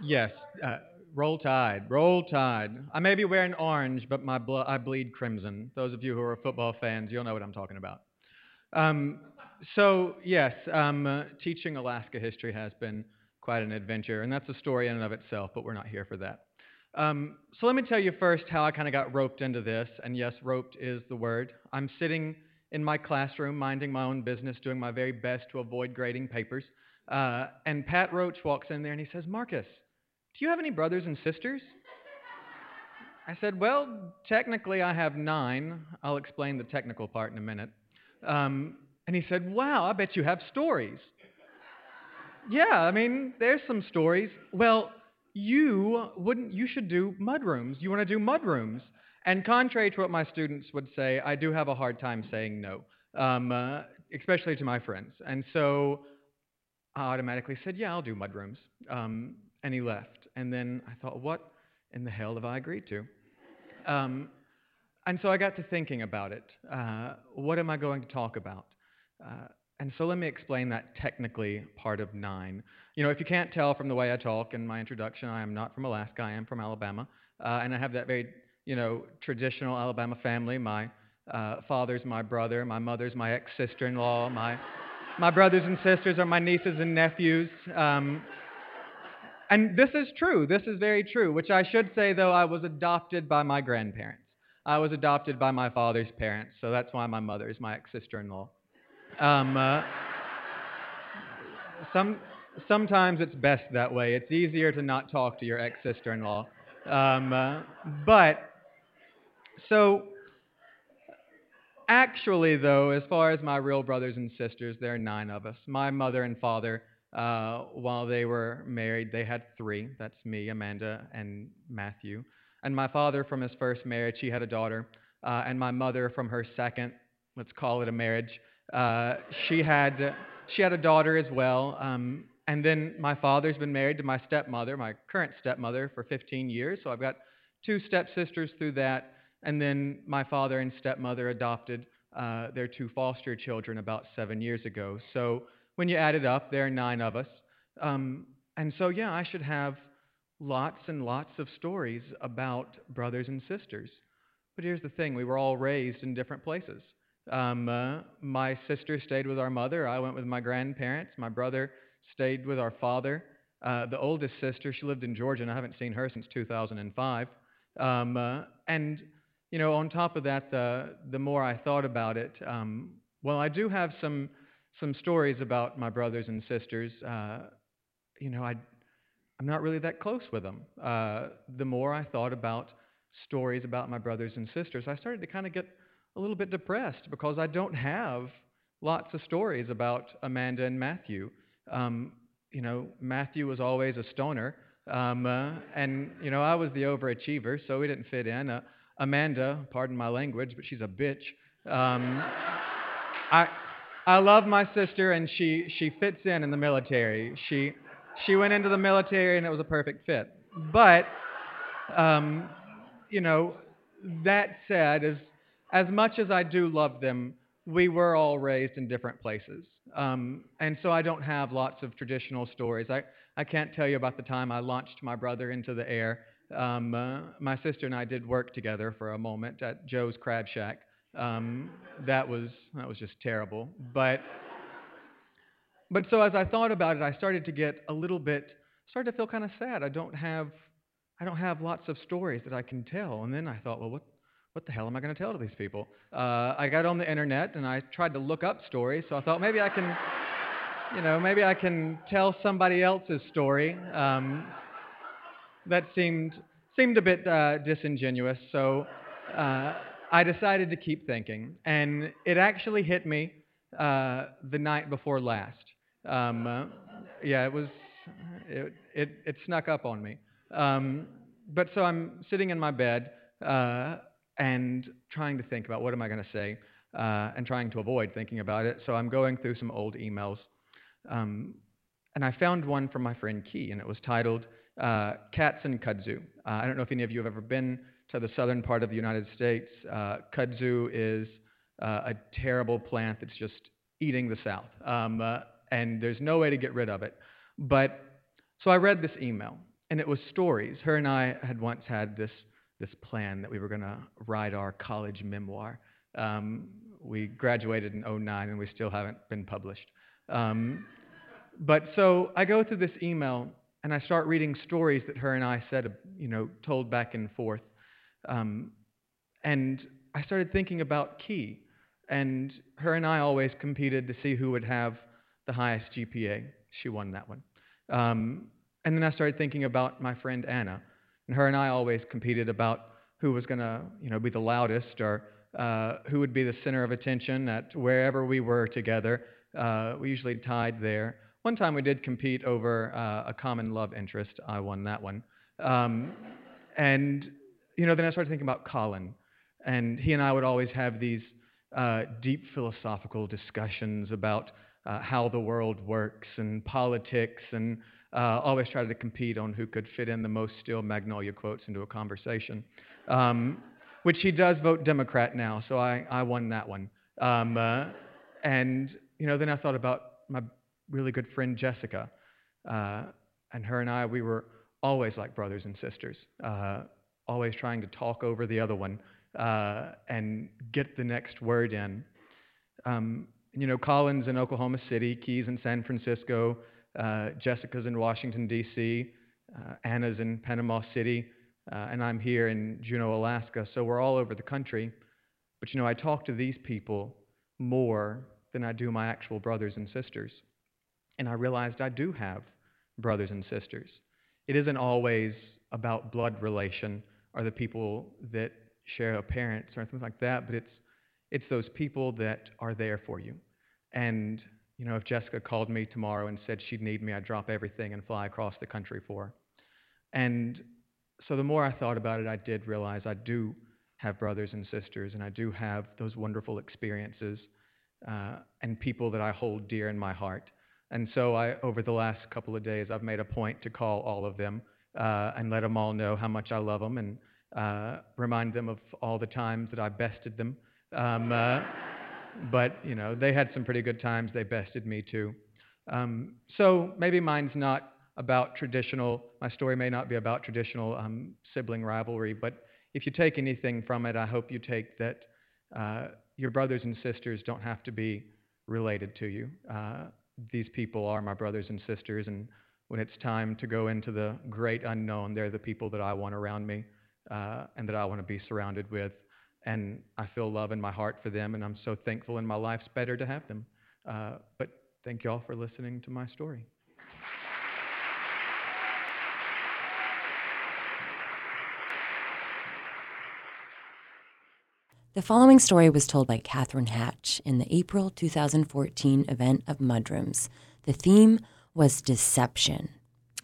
Yes. Uh- Roll Tide, Roll Tide. I may be wearing orange, but my blo- I bleed crimson. Those of you who are football fans, you'll know what I'm talking about. Um, so yes, um, uh, teaching Alaska history has been quite an adventure, and that's a story in and of itself, but we're not here for that. Um, so let me tell you first how I kind of got roped into this, and yes, roped is the word. I'm sitting in my classroom, minding my own business, doing my very best to avoid grading papers, uh, and Pat Roach walks in there and he says, Marcus, do you have any brothers and sisters? I said, well, technically I have nine. I'll explain the technical part in a minute. Um, and he said, wow, I bet you have stories. Yeah, I mean, there's some stories. Well, you wouldn't, you should do mudrooms. You want to do mudrooms? And contrary to what my students would say, I do have a hard time saying no, um, uh, especially to my friends. And so I automatically said, yeah, I'll do mudrooms. Um, and he left. And then I thought, what in the hell have I agreed to? Um, and so I got to thinking about it. Uh, what am I going to talk about? Uh, and so let me explain that technically part of nine. You know, if you can't tell from the way I talk in my introduction, I am not from Alaska, I am from Alabama. Uh, and I have that very, you know, traditional Alabama family. My uh, father's my brother, my mother's my ex-sister-in-law, my my brothers and sisters are my nieces and nephews. Um, and this is true, this is very true, which I should say, though, I was adopted by my grandparents. I was adopted by my father's parents, so that's why my mother is my ex-sister-in-law. Um, uh, some, sometimes it's best that way. It's easier to not talk to your ex-sister-in-law. Um, uh, but, so, actually, though, as far as my real brothers and sisters, there are nine of us. My mother and father, uh, while they were married, they had three. That's me, Amanda, and Matthew. And my father, from his first marriage, he had a daughter. Uh, and my mother, from her second, let's call it a marriage, uh, she had she had a daughter as well. Um, And then my father's been married to my stepmother, my current stepmother, for fifteen years. So I've got two stepsisters through that. And then my father and stepmother adopted uh, their two foster children about seven years ago. So when you add it up, there are nine of us. Um, and so, yeah, I should have lots and lots of stories about brothers and sisters. But here's the thing. We were all raised in different places. Um, uh, my sister stayed with our mother. I went with my grandparents. My brother stayed with our father. Uh, the oldest sister, she lived in Georgia, and I haven't seen her since two thousand five. Um, uh, and, you know, on top of that, the, the more I thought about it, um, well, I do have some some stories about my brothers and sisters. Uh, you know, I, I'm not really that close with them. Uh, the more I thought about stories about my brothers and sisters, I started to kind of get a little bit depressed because I don't have lots of stories about Amanda and Matthew. Um, you know, Matthew was always a stoner, um, uh, and, you know, I was the overachiever, so we didn't fit in. Uh, Amanda, pardon my language, but she's a bitch. Um, I I love my sister, and she, she fits in in the military. She she went into the military, and it was a perfect fit. But, um, you know, that said, as, as much as I do love them, we were all raised in different places. Um, and so I don't have lots of traditional stories. I, I can't tell you about the time I launched my brother into the air. Um, uh, my sister and I did work together for a moment at Joe's Crab Shack. Um, that was that was just terrible. But but so as I thought about it, I started to get a little bit, started to feel kind of sad. I don't have I don't have lots of stories that I can tell. And then I thought, well, what? What the hell am I going to tell to these people? Uh, I got on the internet and I tried to look up stories, so I thought maybe I can, you know, maybe I can tell somebody else's story. Um, that seemed seemed a bit uh, disingenuous, so uh, I decided to keep thinking, and it actually hit me uh, the night before last. Um, uh, yeah, it was it, it it snuck up on me. Um, but so I'm sitting in my bed. Uh, and trying to think about what am I going to say, uh, and trying to avoid thinking about it. So I'm going through some old emails, um, and I found one from my friend Key, and it was titled uh, Cats and Kudzu. Uh, I don't know if any of you have ever been to the southern part of the United States. Uh, kudzu is uh, a terrible plant that's just eating the South, um, uh, and there's no way to get rid of it. But so I read this email, and it was stories. Her and I had once had this this plan that we were going to write our college memoir. Um, we graduated in oh nine, and we still haven't been published. Um, but so I go through this email, and I start reading stories that her and I said, you know, told back and forth. Um, and I started thinking about Key, and her and I always competed to see who would have the highest G P A. She won that one. Um, And then I started thinking about my friend Anna, and her and I always competed about who was going to, you know, be the loudest, or uh, who would be the center of attention at wherever we were together. Uh, we usually tied there. One time we did compete over uh, a common love interest. I won that one. Um, and, you know, then I started thinking about Colin. And he and I would always have these uh, deep philosophical discussions about uh, how the world works and politics, and uh, always tried to compete on who could fit in the most Steel Magnolia quotes into a conversation, um, which he does vote Democrat now, so I, I won that one. Um, uh, and, you know, then I thought about my really good friend Jessica, uh, and her and I, we were always like brothers and sisters, uh, always trying to talk over the other one Uh, and get the next word in. Um, you know, Colin's in Oklahoma City, Key's in San Francisco, uh, Jessica's in Washington, D C, uh, Anna's in Panama City, uh, and I'm here in Juneau, Alaska, so we're all over the country. But, you know, I talk to these people more than I do my actual brothers and sisters. And I realized I do have brothers and sisters. It isn't always about blood relation or the people that share a parent or something like that, but it's it's those people that are there for you. And, you know, if Jessica called me tomorrow and said she'd need me, I'd drop everything and fly across the country for her. And so the more I thought about it, I did realize I do have brothers and sisters, and I do have those wonderful experiences uh, and people that I hold dear in my heart. And so I, over the last couple of days, I've made a point to call all of them uh, and let them all know how much I love them, and Uh, remind them of all the times that I bested them. Um, uh, but, you know, they had some pretty good times. They bested me too. Um, so maybe mine's not about traditional, my story may not be about traditional um, sibling rivalry, but if you take anything from it, I hope you take that uh, your brothers and sisters don't have to be related to you. Uh, these people are my brothers and sisters, and when it's time to go into the great unknown, they're the people that I want around me. Uh, and that I want to be surrounded with, and I feel love in my heart for them, and I'm so thankful, and my life's better to have them. Uh, but thank y'all for listening to my story. The following story was told by Catherine Hatch in the April two thousand fourteen event of Mudrooms. The theme was deception.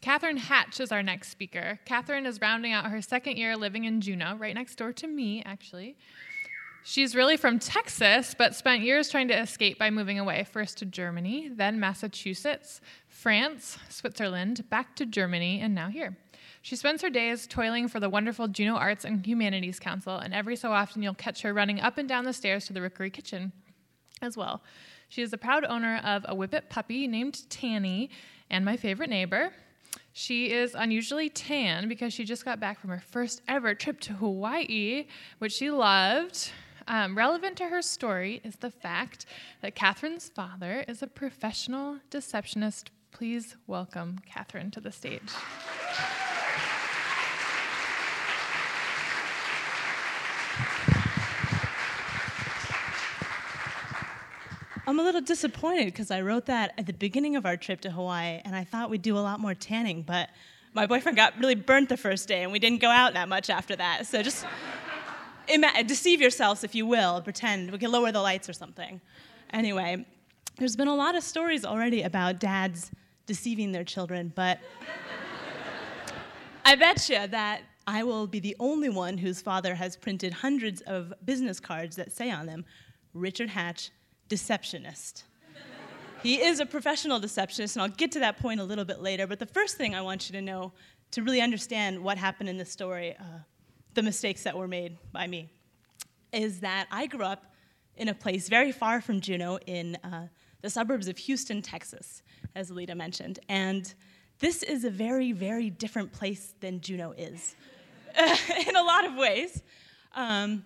Catherine Hatch is our next speaker. Catherine is rounding out her second year living in Juneau, right next door to me, actually. She's really from Texas, but spent years trying to escape by moving away, first to Germany, then Massachusetts, France, Switzerland, back to Germany, and now here. She spends her days toiling for the wonderful Juneau Arts and Humanities Council, and every so often you'll catch her running up and down the stairs to the Rookery Kitchen as well. She is the proud owner of a Whippet puppy named Tanny, and my favorite neighbor. She is unusually tan because she just got back from her first ever trip to Hawaii, which she loved. Um, relevant to her story is the fact that Catherine's father is a professional deceptionist. Please welcome Catherine to the stage. I'm a little disappointed because I wrote that at the beginning of our trip to Hawaii, and I thought we'd do a lot more tanning, but my boyfriend got really burnt the first day, and we didn't go out that much after that. So just ima- deceive yourselves, if you will. Pretend we can lower the lights or something. Anyway, there's been a lot of stories already about dads deceiving their children, but I bet you that I will be the only one whose father has printed hundreds of business cards that say on them, Richard Hatch, deceptionist. He is a professional deceptionist, and I'll get to that point a little bit later, but the first thing I want you to know to really understand what happened in this story, uh, the mistakes that were made by me, is that I grew up in a place very far from Juneau in uh, the suburbs of Houston, Texas, as Alita mentioned, and this is a very, very different place than Juneau is in a lot of ways. Um,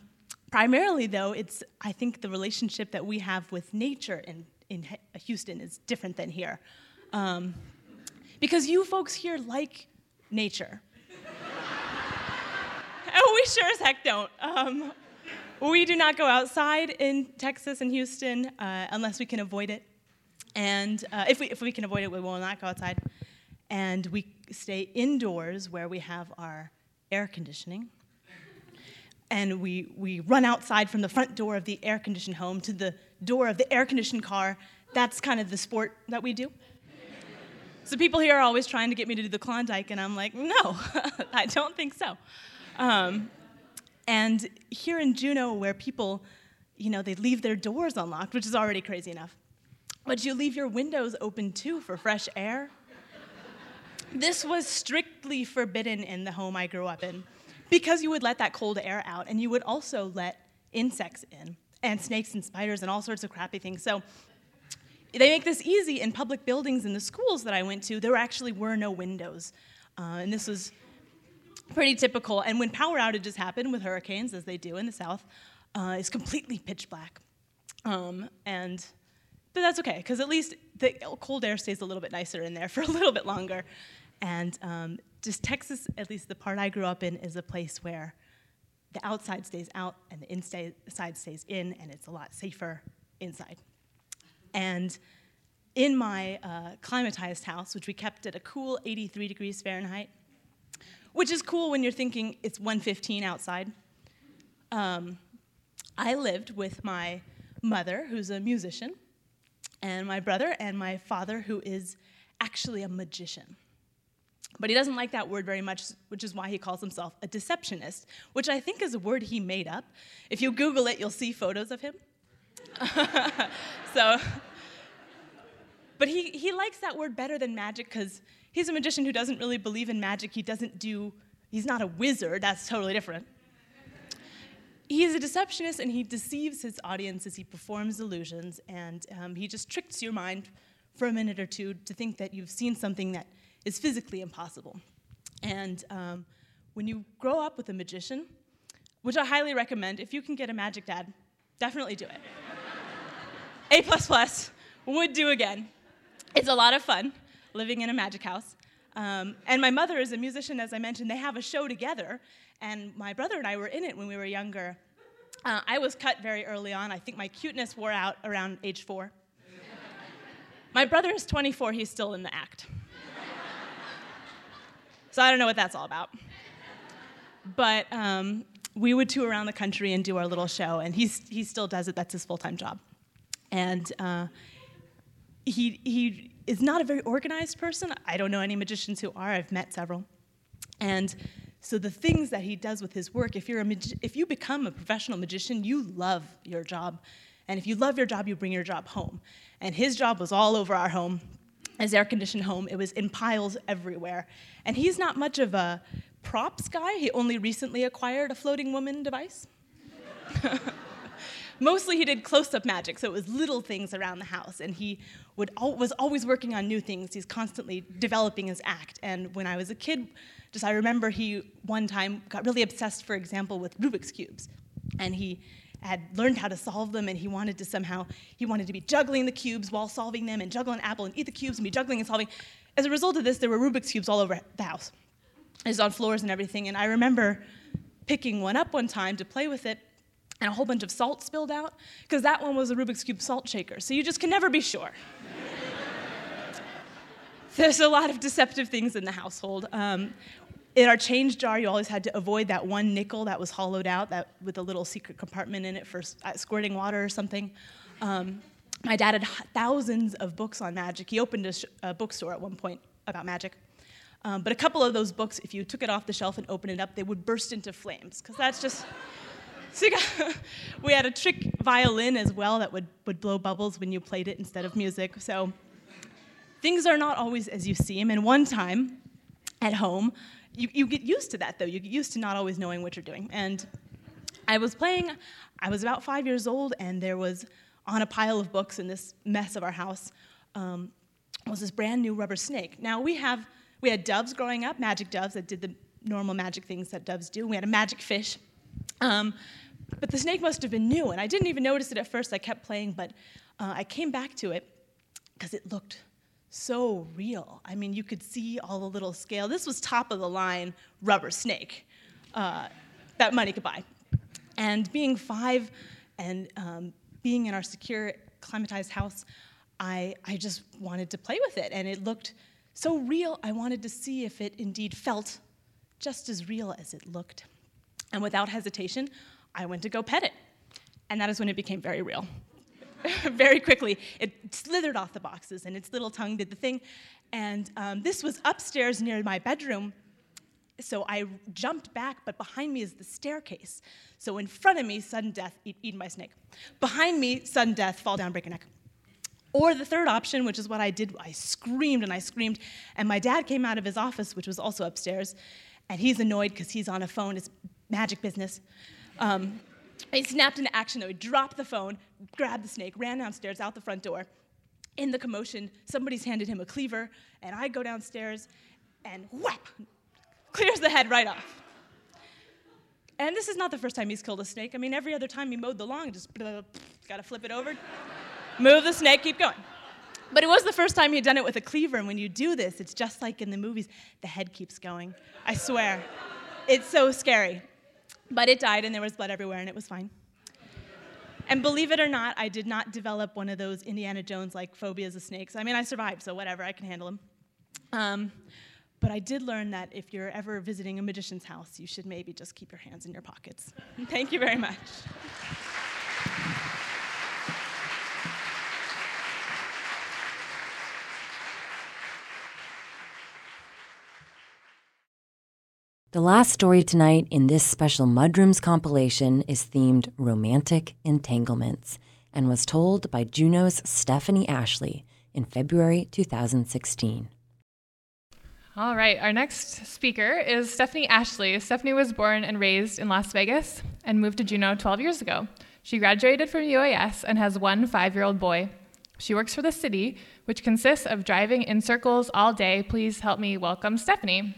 Primarily, though, it's, I think, the relationship that we have with nature in, in Houston is different than here. Um, because you folks here like nature. Oh, we sure as heck don't. Um, we do not go outside in Texas and Houston uh, unless we can avoid it. And uh, if we if we can avoid it, we will not go outside. And we stay indoors where we have our air conditioning. And we, we run outside from the front door of the air-conditioned home to the door of the air-conditioned car. That's kind of the sport that we do. So people here are always trying to get me to do the Klondike, and I'm like, no, I don't think so. Um, and here in Juneau, where people, you know, they leave their doors unlocked, which is already crazy enough, but you leave your windows open, too, for fresh air. This was strictly forbidden in the home I grew up in, because you would let that cold air out, and you would also let insects in, and snakes and spiders and all sorts of crappy things. So they make this easy in public buildings. In the schools that I went to, there actually were no windows, uh, and this was pretty typical. And when power outages happen with hurricanes, as they do in the South, uh, it's completely pitch black. Um, and but that's okay, because at least the cold air stays a little bit nicer in there for a little bit longer. And um, just Texas, at least the part I grew up in, is a place where the outside stays out and the inside stays in, and it's a lot safer inside. And in my uh, climatized house, which we kept at a cool eighty-three degrees Fahrenheit, which is cool when you're thinking it's one fifteen outside, um, I lived with my mother, who's a musician, and my brother, and my father, who is actually a magician. But he doesn't like that word very much, which is why he calls himself a deceptionist, which I think is a word he made up. If you Google it, you'll see photos of him. So, but he, he likes that word better than magic, because he's a magician who doesn't really believe in magic. He doesn't do, he's not a wizard. That's totally different. He's a deceptionist, and he deceives his audience as he performs illusions, and um, he just tricks your mind for a minute or two to think that you've seen something that is physically impossible. And um, when you grow up with a magician, which I highly recommend, if you can get a magic dad, definitely do it. A plus plus, would do again. It's a lot of fun living in a magic house. Um, and my mother is a musician, as I mentioned. They have a show together, and my brother and I were in it when we were younger. Uh, I was cut very early on. I think my cuteness wore out around age four. My brother is twenty-four. He's still in the act. So I don't know what that's all about. But um, we would tour around the country and do our little show, and he's, he still does it. That's his full-time job. And uh, he he is not a very organized person. I don't know any magicians who are. I've met several. And so the things that he does with his work, if you're a magi- if you become a professional magician, you love your job. And if you love your job, you bring your job home. And his job was all over our home, his air-conditioned home. It was in piles everywhere. And he's not much of a props guy. He only recently acquired a floating woman device. Mostly he did close-up magic, so it was little things around the house, and he would al- was always working on new things. He's constantly developing his act, and when I was a kid, just I remember he one time got really obsessed, for example, with Rubik's Cubes, and he had learned how to solve them, and he wanted to somehow, he wanted to be juggling the cubes while solving them, and juggle an apple and eat the cubes and be juggling and solving. As a result of this, there were Rubik's Cubes all over the house. It was on floors and everything, and I remember picking one up one time to play with it, and a whole bunch of salt spilled out, because that one was a Rubik's Cube salt shaker, so you just can never be sure. There's a lot of deceptive things in the household. Um, in our change jar, you always had to avoid that one nickel that was hollowed out, that with a little secret compartment in it for uh, squirting water or something. Um, my dad had thousands of books on magic. He opened a, sh- a bookstore at one point about magic. Um, but a couple of those books, if you took it off the shelf and opened it up, they would burst into flames, because that's just... So you got, we had a trick violin as well that would, would blow bubbles when you played it instead of music. So things are not always as you seem. And one time at home, you, you get used to that, though. You get used to not always knowing what you're doing. And I was playing. I was about five years old, and there was, on a pile of books in this mess of our house, um, was this brand new rubber snake. Now, we have we had doves growing up, magic doves that did the normal magic things that doves do. We had a magic fish. Um, but the snake must have been new, and I didn't even notice it at first. I kept playing, but uh, I came back to it because it looked so real. I mean, you could see all the little scale. This was top-of-the-line rubber snake uh, that money could buy. And being five and um, being in our secure, climatized house, I, I just wanted to play with it, and it looked So real, I wanted to see if it indeed felt just as real as it looked. And without hesitation, I went to go pet it. And that is when it became very real. Very quickly, it slithered off the boxes, and its little tongue did the thing. And um, this was upstairs near my bedroom. So I jumped back, but behind me is the staircase. So in front of me, sudden death, eat, eat my snake. Behind me, sudden death, fall down, break your neck. Or the third option, which is what I did. I screamed and I screamed. And my dad came out of his office, which was also upstairs. And he's annoyed because he's on a phone. It's magic business. Um, he snapped into action, though. He dropped the phone, grabbed the snake, ran downstairs, out the front door. In the commotion, somebody's handed him a cleaver. And I go downstairs and whap! Clears the head right off. And this is not the first time he's killed a snake. I mean, every other time he mowed the lawn, just got to flip it over. Move the snake, keep going. But it was the first time he'd done it with a cleaver, and when you do this, it's just like in the movies. The head keeps going, I swear. It's so scary. But it died, and there was blood everywhere, and it was fine. And believe it or not, I did not develop one of those Indiana Jones-like phobias of snakes. I mean, I survived, so whatever, I can handle them. Um, but I did learn that if you're ever visiting a magician's house, you should maybe just keep your hands in your pockets. Thank you very much. The last story tonight in this special Mudrooms compilation is themed Romantic Entanglements and was told by Juno's Stephanie Ashley in February two thousand sixteen. All right, our next speaker is Stephanie Ashley. Stephanie was born and raised in Las Vegas and moved to Juneau twelve years ago. She graduated from U A S and has one five-year-old boy. She works for the city, which consists of driving in circles all day. Please help me welcome Stephanie.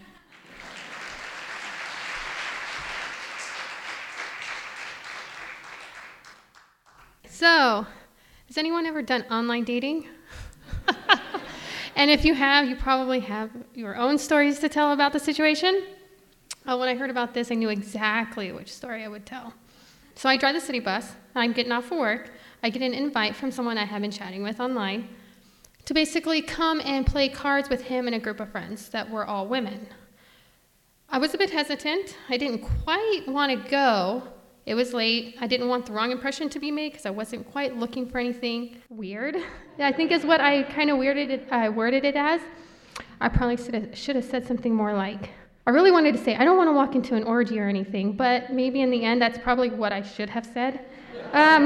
So, has anyone ever done online dating? And if you have, you probably have your own stories to tell about the situation. Oh, when I heard about this, I knew exactly which story I would tell. So I drive the city bus, and I'm getting off for work. I get an invite from someone I have been chatting with online to basically come and play cards with him and a group of friends that were all women. I was a bit hesitant. I didn't quite want to go. It was late. I didn't want the wrong impression to be made because I wasn't quite looking for anything weird. I think is what I kind of weirded it, I worded it as. I probably should have, should have said something more like, I really wanted to say, I don't want to walk into an orgy or anything, but maybe in the end, that's probably what I should have said. Um,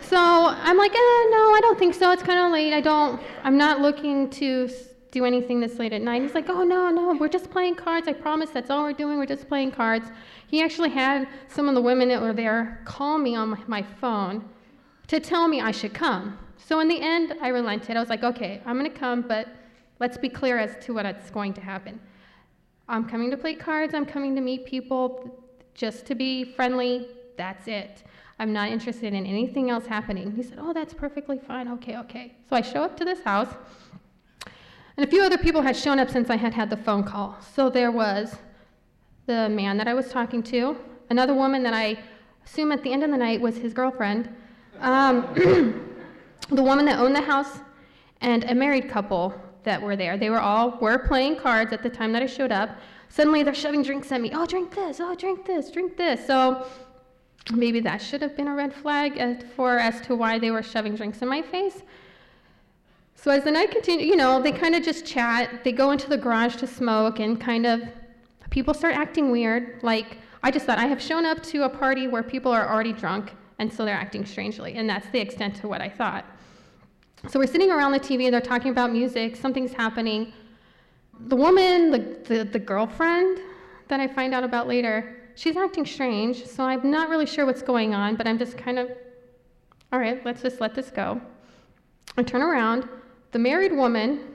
so I'm like, eh, no, I don't think so. It's kind of late. I don't, I'm not looking to do anything this late at night. He's like, oh, no, no, we're just playing cards. I promise that's all we're doing. We're just playing cards. He actually had some of the women that were there call me on my phone to tell me I should come. So in the end, I relented. I was like, okay, I'm going to come, but let's be clear as to what's going to happen. I'm coming to play cards. I'm coming to meet people just to be friendly. That's it. I'm not interested in anything else happening. He said, oh, that's perfectly fine. Okay, okay. So I show up to this house. And a few other people had shown up since I had had the phone call. So there was the man that I was talking to, another woman that I assume at the end of the night was his girlfriend, um, the woman that owned the house, and a married couple that were there. They were all were playing cards at the time that I showed up. Suddenly they're shoving drinks at me. Oh, drink this. Oh, drink this. Drink this. So maybe that should have been a red flag as for as to why they were shoving drinks in my face. So as the night continued, you know, they kind of just chat. They go into the garage to smoke, and kind of people start acting weird. Like, I just thought, I have shown up to a party where people are already drunk, and so they're acting strangely. And that's the extent to what I thought. So we're sitting around the T V, and they're talking about music. Something's happening. The woman, the, the, the girlfriend that I find out about later, she's acting strange. So I'm not really sure what's going on, but I'm just kind of, all right, let's just let this go. I turn around. The married woman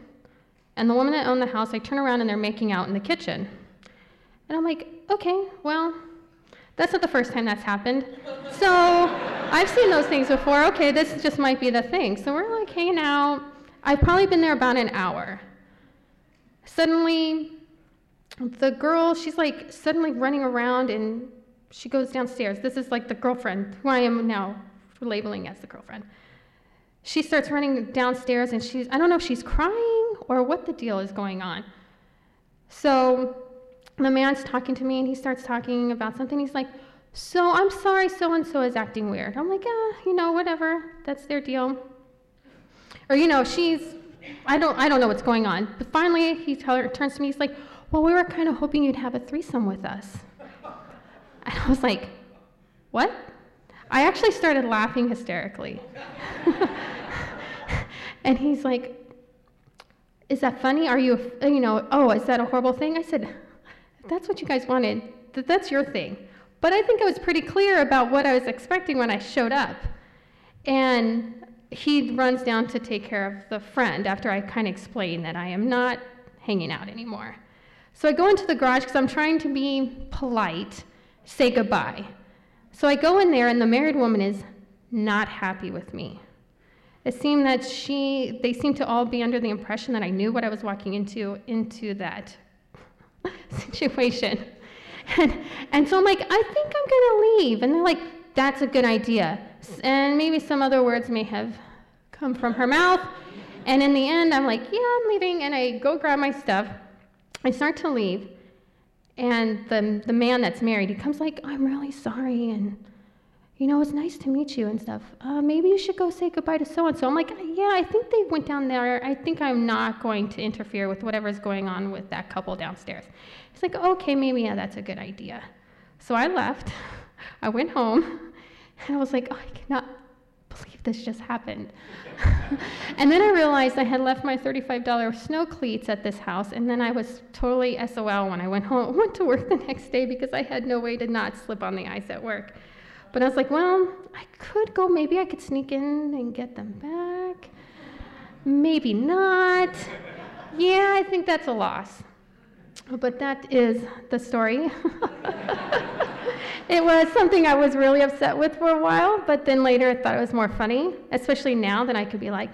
and the woman that owned the house, I turn around and they're making out in the kitchen. And I'm like, okay, well, that's not the first time that's happened. So I've seen those things before. Okay, this just might be the thing. So we're like hanging out. I've probably been there about an hour. Suddenly, the girl, she's like suddenly running around and she goes downstairs. This is like the girlfriend, who I am now labeling as the girlfriend. She starts running downstairs, and she's, I don't know if she's crying or what the deal is going on. So the man's talking to me, and he starts talking about something. He's like, so I'm sorry so-and-so is acting weird. I'm like, yeah, you know, whatever. That's their deal. Or, you know, she's, I don't, I don't know what's going on. But finally, he tell her, turns to me, he's like, well, we were kind of hoping you'd have a threesome with us. And I was like, what? I actually started laughing hysterically. And he's like, is that funny? Are you, you know, oh, is that a horrible thing? I said, if that's what you guys wanted, th- that's your thing. But I think I was pretty clear about what I was expecting when I showed up. And he runs down to take care of the friend after I kind of explain that I am not hanging out anymore. So I go into the garage because I'm trying to be polite, say goodbye. So I go in there, and the married woman is not happy with me. It seemed that she, they seemed to all be under the impression that I knew what I was walking into, into that situation. And, and so I'm like, I think I'm gonna leave. And they're like, that's a good idea. And maybe some other words may have come from her mouth. And in the end, I'm like, yeah, I'm leaving. And I go grab my stuff. I start to leave. And the the man that's married, he comes like, I'm really sorry, and you know, it's nice to meet you and stuff. Uh, maybe you should go say goodbye to so-and-so. I'm like, yeah, I think they went down there. I think I'm not going to interfere with whatever's going on with that couple downstairs. He's like, okay, maybe, yeah, that's a good idea. So I left. I went home, and I was like, oh, I cannot believe this just happened. And then I realized I had left my thirty-five dollars snow cleats at this house, and then I was totally S O L when I went home, went to work the next day because I had no way to not slip on the ice at work. But I was like, well, I could go, maybe I could sneak in and get them back. Maybe not. Yeah, I think that's a loss. But that is the story. It was something I was really upset with for a while, but then later I thought it was more funny, especially now that I could be like,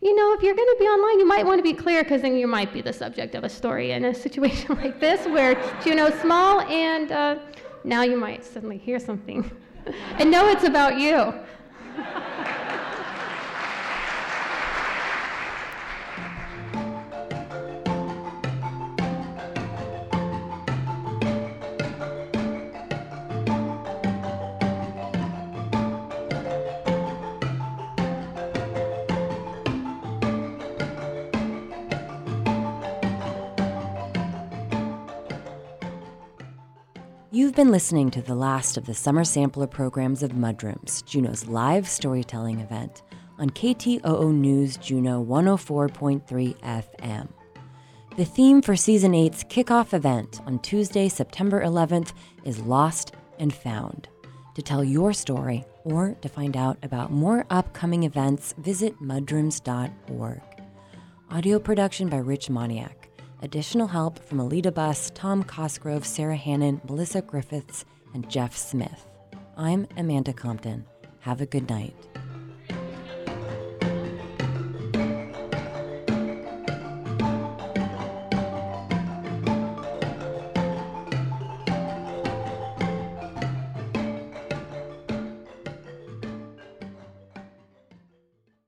you know, if you're going to be online, you might want to be clear, because then you might be the subject of a story in a situation like this where Juno's small, and uh, now you might suddenly hear something and know it's about you. You've been listening to the last of the Summer Sampler programs of Mudrooms, Juno's live storytelling event, on K T O O News Juno one oh four point three F M. The theme for Season eight's kickoff event on Tuesday, September eleventh, is Lost and Found. To tell your story or to find out about more upcoming events, visit mudrooms dot org. Audio production by Rich Moniak. Additional help from Alita Buss, Tom Cosgrove, Sarah Hannon, Melissa Griffiths, and Jeff Smith. I'm Amanda Compton. Have a good night.